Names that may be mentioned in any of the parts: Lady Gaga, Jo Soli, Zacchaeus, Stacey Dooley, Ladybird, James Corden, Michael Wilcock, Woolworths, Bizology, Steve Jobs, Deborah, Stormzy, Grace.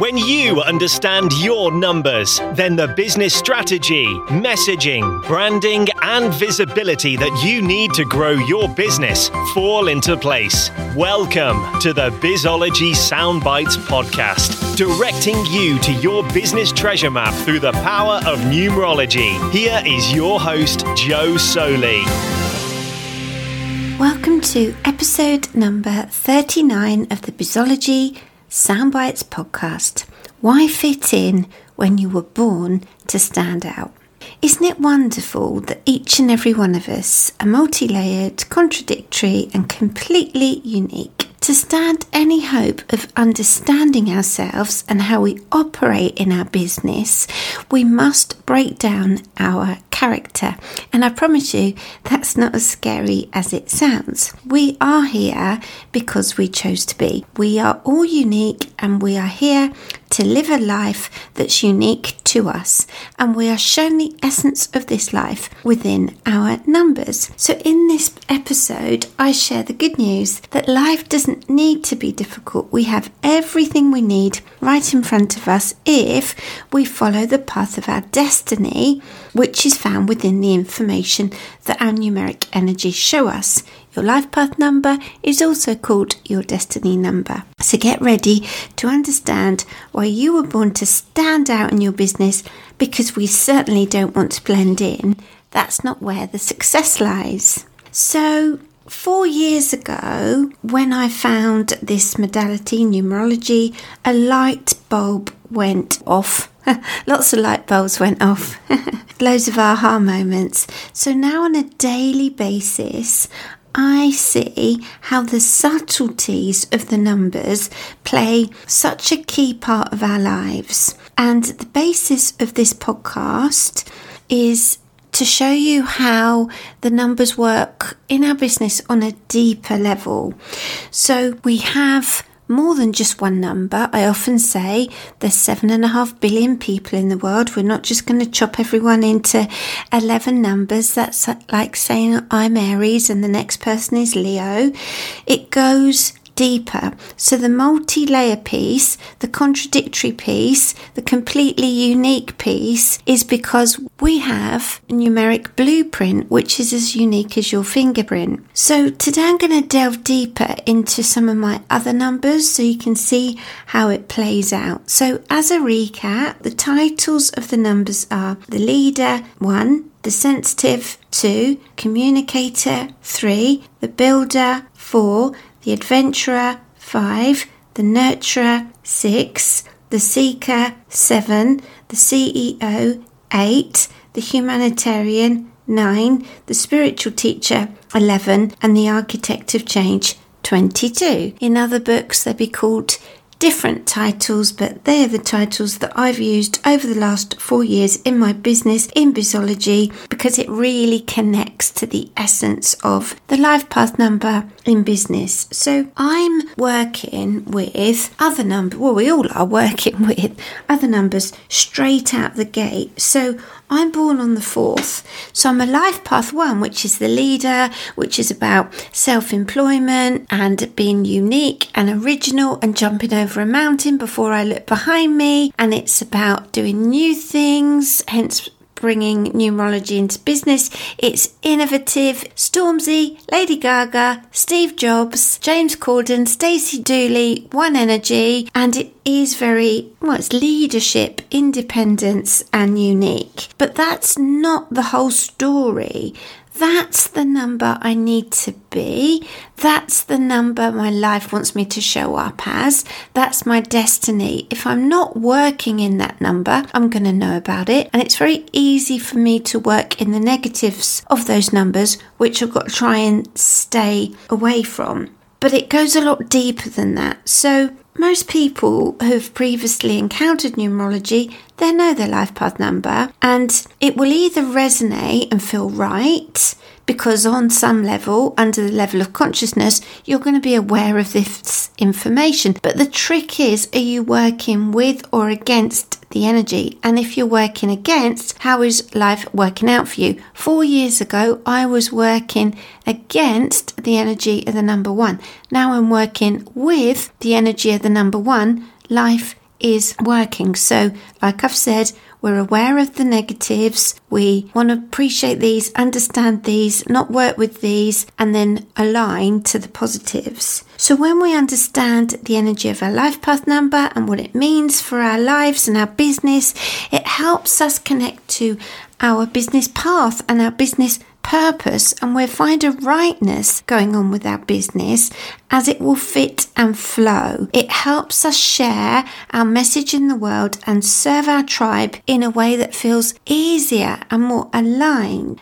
When you understand your numbers, then the business strategy, messaging, branding, and visibility that you need to grow your business fall into place. Welcome to the Bizology Soundbites podcast, directing you to your business treasure map through the power of numerology. Here is your host, Jo Soli. Welcome to episode number 39 of the Bizology Soundbites podcast. Why fit in when you were born to stand out? Isn't it wonderful that each and every one of us are multi-layered, contradictory and completely unique? To stand any hope of understanding ourselves and how we operate in our business, we must break down our character. And I promise you, that's not as scary as it sounds. We are here because we chose to be. We are all unique and we are here to live a life that's unique to us, and we are shown the essence of this life within our numbers. So in this episode, I share the good news that life doesn't need to be difficult. We have everything we need right in front of us if we follow the path of our destiny, which is found within the information that our numeric energies show us. Your life path number is also called your destiny number. So get ready to understand why you were born to stand out in your business, because we certainly don't want to blend in. That's not where the success lies. So 4 years ago, when I found this modality, numerology, a light bulb went off. Lots of light bulbs went off. Loads of aha moments. So now on a daily basis, I see how the subtleties of the numbers play such a key part of our lives. And the basis of this podcast is to show you how the numbers work in our business on a deeper level. So we have more than just one number. I often say there's 7.5 billion people in the world. We're not just going to chop everyone into 11 numbers. That's like saying I'm Aries and the next person is Leo. It goes deeper. So the multi-layer piece, the contradictory piece, the completely unique piece is because we have a numeric blueprint which is as unique as your fingerprint. So today I'm going to delve deeper into some of my other numbers so you can see how it plays out. So as a recap, the titles of the numbers are the leader, 1, the sensitive, 2, communicator, 3, the builder, 4, the adventurer, 5, the nurturer, 6, the seeker, 7, the CEO, 8, the humanitarian, 9, the spiritual teacher, 11, and the architect of change, 22. In other books, they'd be called different titles, but they're the titles that I've used over the last 4 years in my business, in Bizology, because it really connects to the essence of the life path number in business. So I'm working with other numbers, well, we all are working with other numbers straight out the gate. So I'm born on the 4th, so I'm a life path 1, which is the leader, which is about self-employment and being unique and original and jumping over a mountain before I look behind me, and it's about doing new things, hence bringing numerology into business. It's innovative. Stormzy, Lady Gaga, Steve Jobs, James Corden, Stacey Dooley, One Energy, and it is very, well, it's leadership, independence, and unique. But that's not the whole story. That's the number I need to be. That's the number my life wants me to show up as. That's my destiny. If I'm not working in that number, I'm going to know about it. And it's very easy for me to work in the negatives of those numbers, which I've got to try and stay away from. But it goes a lot deeper than that. So most people who've previously encountered numerology, they know their life path number, and it will either resonate and feel right, because on some level, under the level of consciousness, you're going to be aware of this information. But the trick is, are you working with or against the energy? And if you're working against, how is life working out for you? 4 years ago, I was working against the energy of the number 1. Now I'm working with the energy of the number 1. Life is working. So like I've said, we're aware of the negatives, we want to appreciate these, understand these, not work with these, and then align to the positives. So when we understand the energy of our life path number and what it means for our lives and our business, it helps us connect to our business path and our business purpose, and we'll find a rightness going on with our business as it will fit and flow. It helps us share our message in the world and serve our tribe in a way that feels easier and more aligned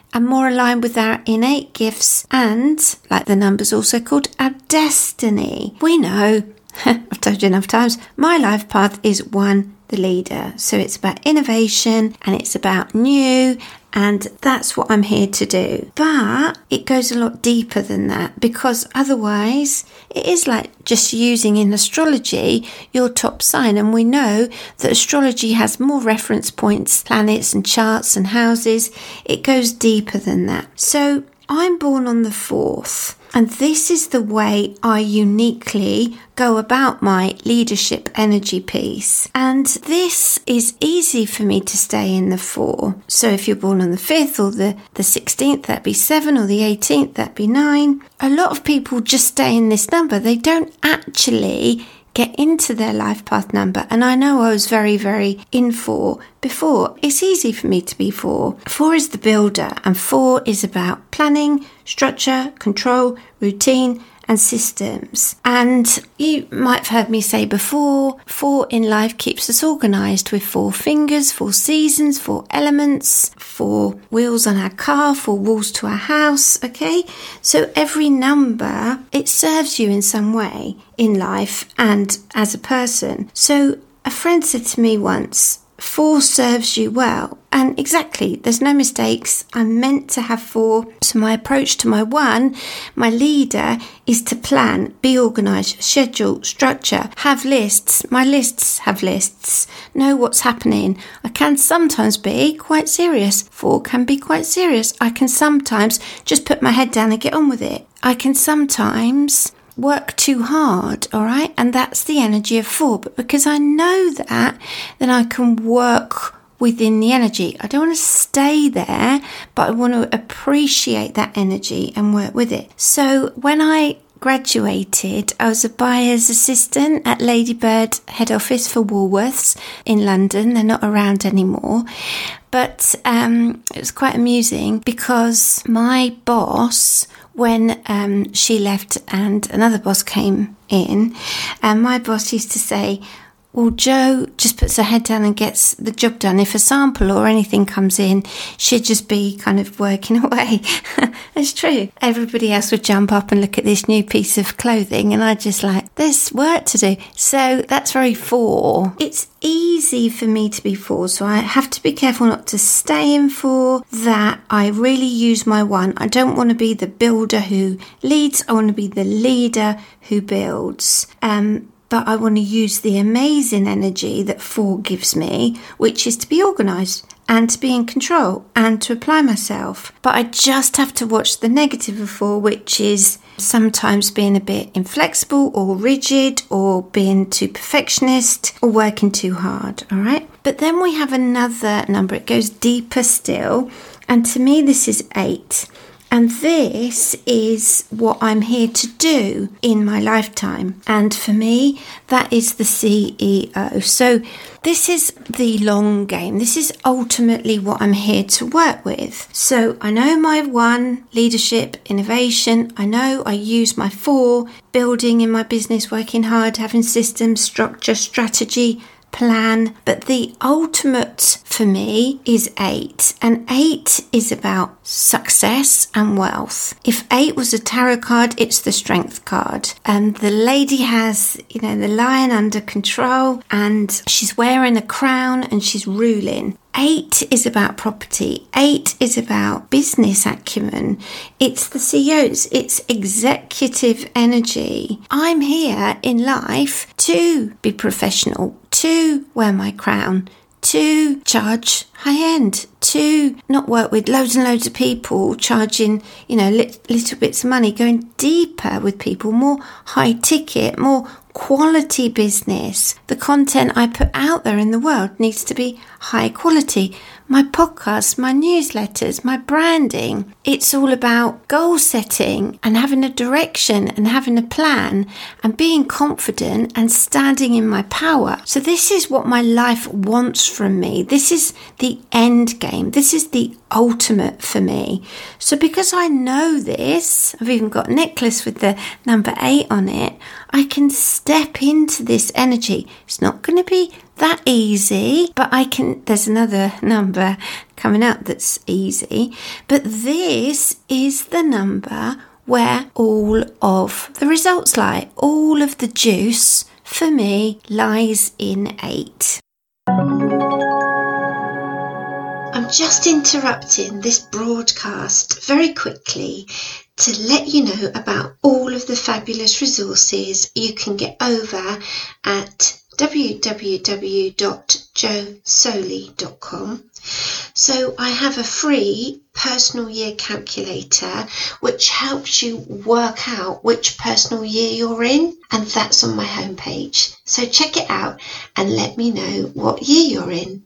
with our innate gifts and, like the numbers also called, our destiny. We know, I've told you enough times, my life path is one, the leader. So it's about innovation and it's about new, and that's what I'm here to do. But it goes a lot deeper than that, because otherwise it is like just using in astrology your top sign. And we know that astrology has more reference points, planets and charts and houses. It goes deeper than that. So I'm born on the 4th, and this is the way I uniquely go about my leadership energy piece. And this is easy for me to stay in the 4. So if you're born on the 5th or the 16th, that'd be 7, or the 18th, that'd be 9. A lot of people just stay in this number. They don't actually get into their life path number. And I know I was very, very in 4 before. It's easy for me to be 4. 4 is the builder, and 4 is about planning, structure, control, routine, and systems. And you might have heard me say before, 4 in life keeps us organised, with 4 fingers, 4 seasons, 4 elements, 4 wheels on our car, 4 walls to our house, okay? So every number, it serves you in some way in life and as a person. So a friend said to me once, 4 serves you well. And exactly, there's no mistakes. I'm meant to have 4. So my approach to my 1, my leader, is to plan, be organised, schedule, structure, have lists. My lists have lists. Know what's happening. I can sometimes be quite serious. 4 can be quite serious. I can sometimes just put my head down and get on with it. I can sometimes work too hard, all right? And that's the energy of 4. But because I know that, then I can work within the energy. I don't want to stay there, but I want to appreciate that energy and work with it. So when I graduated, I was a buyer's assistant at Ladybird head office for Woolworths in London. They're not around anymore. But it was quite amusing, because my boss, when she left and another boss came in, and my boss used to say, well, Jo just puts her head down and gets the job done. If a sample or anything comes in, she'd just be kind of working away. It's true. Everybody else would jump up and look at this new piece of clothing, and I'd just like, there's work to do. So that's very 4. It's easy for me to be 4, so I have to be careful not to stay in 4, that I really use my 1. I don't want to be the builder who leads. I want to be the leader who builds. But I want to use the amazing energy that 4 gives me, which is to be organised and to be in control and to apply myself. But I just have to watch the negative of 4, which is sometimes being a bit inflexible or rigid or being too perfectionist or working too hard, all right? But then we have another number. It goes deeper still. And to me, this is 8. And this is what I'm here to do in my lifetime. And for me, that is the CEO. So this is the long game. This is ultimately what I'm here to work with. So I know my 1, leadership, innovation. I know I use my 4, building in my business, working hard, having systems, structure, strategy, plan. But the ultimate for me is 8, and 8 is about success and wealth. If 8 was a tarot card, it's the strength card, and the lady has, you know, the lion under control, and she's wearing a crown and she's ruling. 8 is about property. 8 is about business acumen. It's the CEOs. It's executive energy. I'm here in life to be professional, to wear my crown, to charge high end, to not work with loads and loads of people, charging, you know, little bits of money, going deeper with people, more high ticket, more quality business. The content I put out there in the world needs to be high quality. My podcasts, my newsletters, my branding, it's all about goal setting and having a direction and having a plan and being confident and standing in my power. So this is what my life wants from me. This is the end game. This is the ultimate for me. So because I know this, I've even got a necklace with the number 8 on it, I can step into this energy. It's not going to be that easy, but I can, there's another number coming up that's easy, but this is the number where all of the results lie. All of the juice for me lies in 8. I'm just interrupting this broadcast very quickly to let you know about all of the fabulous resources you can get over at www.josoli.com. So I have a free personal year calculator which helps you work out which personal year you're in, and that's on my homepage. So check it out and let me know what year you're in.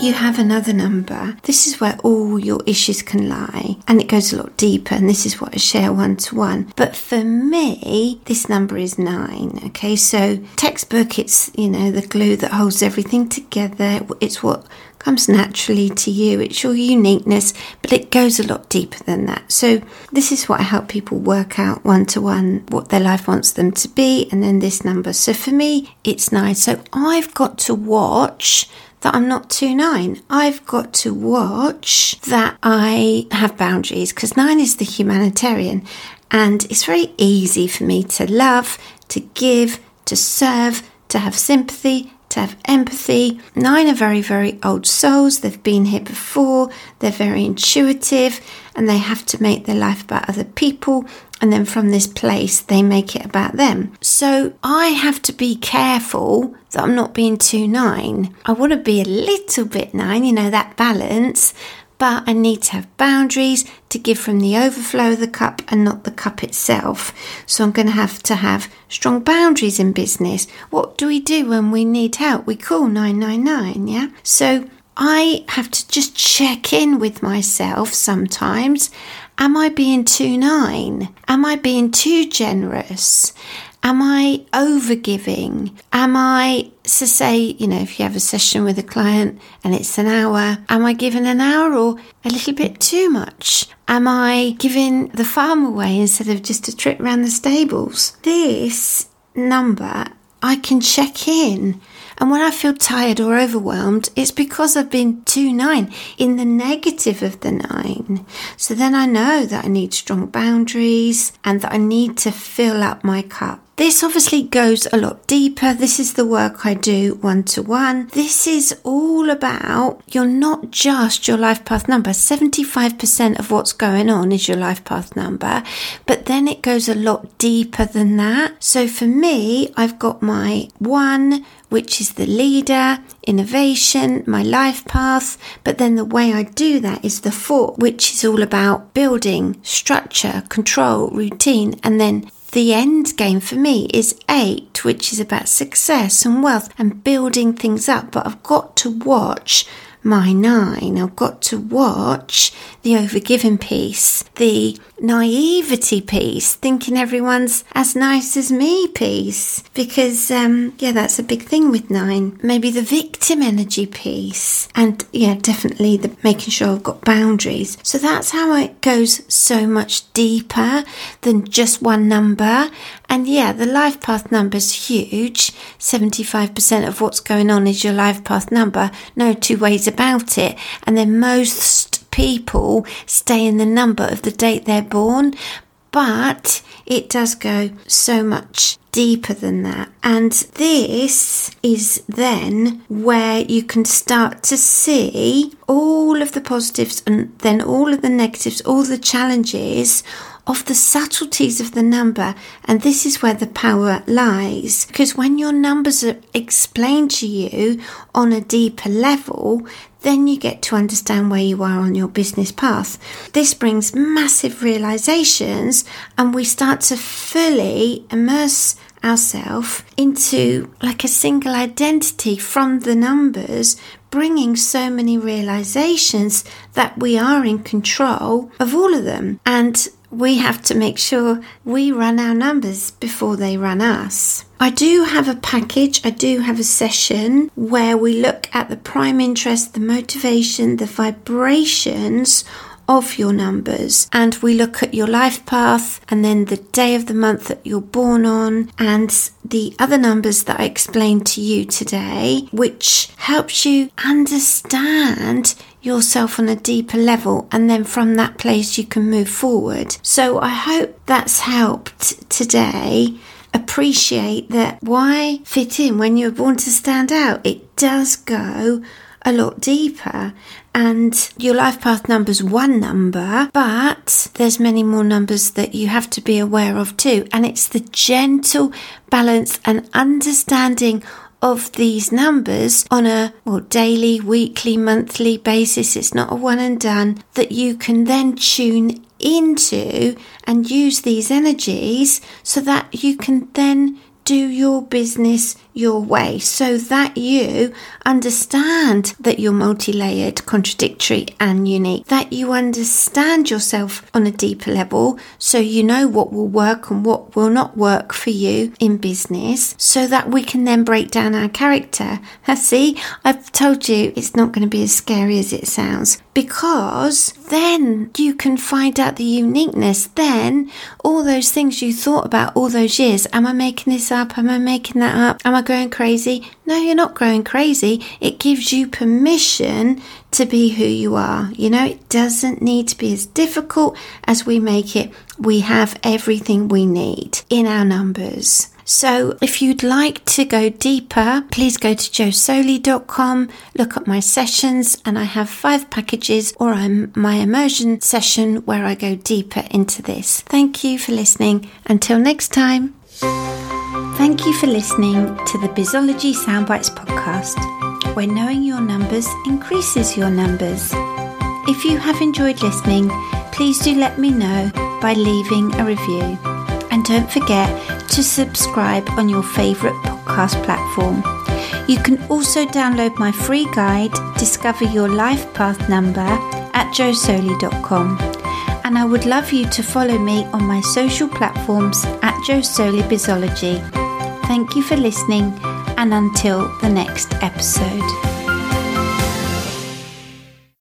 You have another number. This is where all your issues can lie, and it goes a lot deeper, and this is what I share 1-to-1. But for me, this number is 9. Okay, so textbook, it's, you know, the glue that holds everything together. It's what comes naturally to you. It's your uniqueness, but it goes a lot deeper than that. So this is what I help people work out 1-to-1, what their life wants them to be, and then this number. So for me, it's 9. So I've got to watch that I'm not 2-9. I've got to watch that I have boundaries, because 9 is the humanitarian, and it's very easy for me to love, to give, to serve, to have sympathy, to have empathy. 9 are very, very old souls. They've been here before. They're very intuitive, and they have to make their life about other people. And then from this place, they make it about them. So I have to be careful that I'm not being 2-9. I want to be a little bit 9, you know, that balance. But I need to have boundaries to give from the overflow of the cup and not the cup itself. So I'm going to have strong boundaries in business. What do we do when we need help? We call 999, yeah? So I have to just check in with myself sometimes. Am I being 2-9? Am I being too generous? Am I overgiving? Am I, so say, you know, if you have a session with a client and it's an hour, am I giving an hour or a little bit too much? Am I giving the farm away instead of just a trip around the stables? This number, I can check in. And when I feel tired or overwhelmed, it's because I've been 2-9 in the negative of the 9. So then I know that I need strong boundaries and that I need to fill up my cup. This obviously goes a lot deeper. This is the work I do 1-to-1. This is all about, you're not just your life path number. 75% of what's going on is your life path number, but then it goes a lot deeper than that. So for me, I've got my 1, which is the leader, innovation, my life path. But then the way I do that is the 4, which is all about building, structure, control, routine, and then the end game for me is 8, which is about success and wealth and building things up. But I've got to watch my 9. I've got to watch the overgiving piece, the naivety piece, thinking everyone's as nice as me piece, because that's a big thing with 9. Maybe the victim energy piece, and definitely the making sure I've got boundaries. So that's how it goes so much deeper than just one number. And the life path number is huge. 75% of what's going on is your life path number, no two ways about it. And then most people stay in the number of the date they're born, but it does go so much deeper than that. And this is then where you can start to see all of the positives and then all of the negatives, all the challenges of the subtleties of the number, and this is where the power lies. Because when your numbers are explained to you on a deeper level, then you get to understand where you are on your business path. This brings massive realizations, and we start to fully immerse ourselves into like a single identity from the numbers, bringing so many realizations that we are in control of all of them, and we have to make sure we run our numbers before they run us. I do have a package, I do have a session where we look at the prime interest, the motivation, the vibrations of your numbers, and we look at your life path and then the day of the month that you're born on and the other numbers that I explained to you today, which helps you understand yourself on a deeper level, and then from that place you can move forward. So I hope that's helped today. Appreciate that why fit in when you're born to stand out? It does go a lot deeper, and your life path number's one number, but there's many more numbers that you have to be aware of too, and it's the gentle balance and understanding of these numbers on a daily, weekly, monthly basis. It's not a one and done, that you can then tune into and use these energies so that you can then do your business your way, so that you understand that you're multi-layered, contradictory and unique, that you understand yourself on a deeper level, so you know what will work and what will not work for you in business, so that we can then break down our character. See, I've told you it's not going to be as scary as it sounds, because then you can find out the uniqueness. Then all those things you thought about all those years, am I making this up? Am I making that up? Am I going crazy? No, you're not going crazy. It gives you permission to be who you are. You know, it doesn't need to be as difficult as we make it. We have everything we need in our numbers. So if you'd like to go deeper, please go to josoli.com, look at my sessions, and I have 5 packages, or my immersion session where I go deeper into this. Thank you for listening. Until next time. Thank you for listening to the Bizology Soundbites podcast, where knowing your numbers increases your numbers. If you have enjoyed listening, please do let me know by leaving a review. And don't forget to subscribe on your favourite podcast platform. You can also download my free guide, Discover Your Life Path Number, at josoli.com. And I would love you to follow me on my social platforms at Jo Soli Bizology. Thank you for listening, and until the next episode.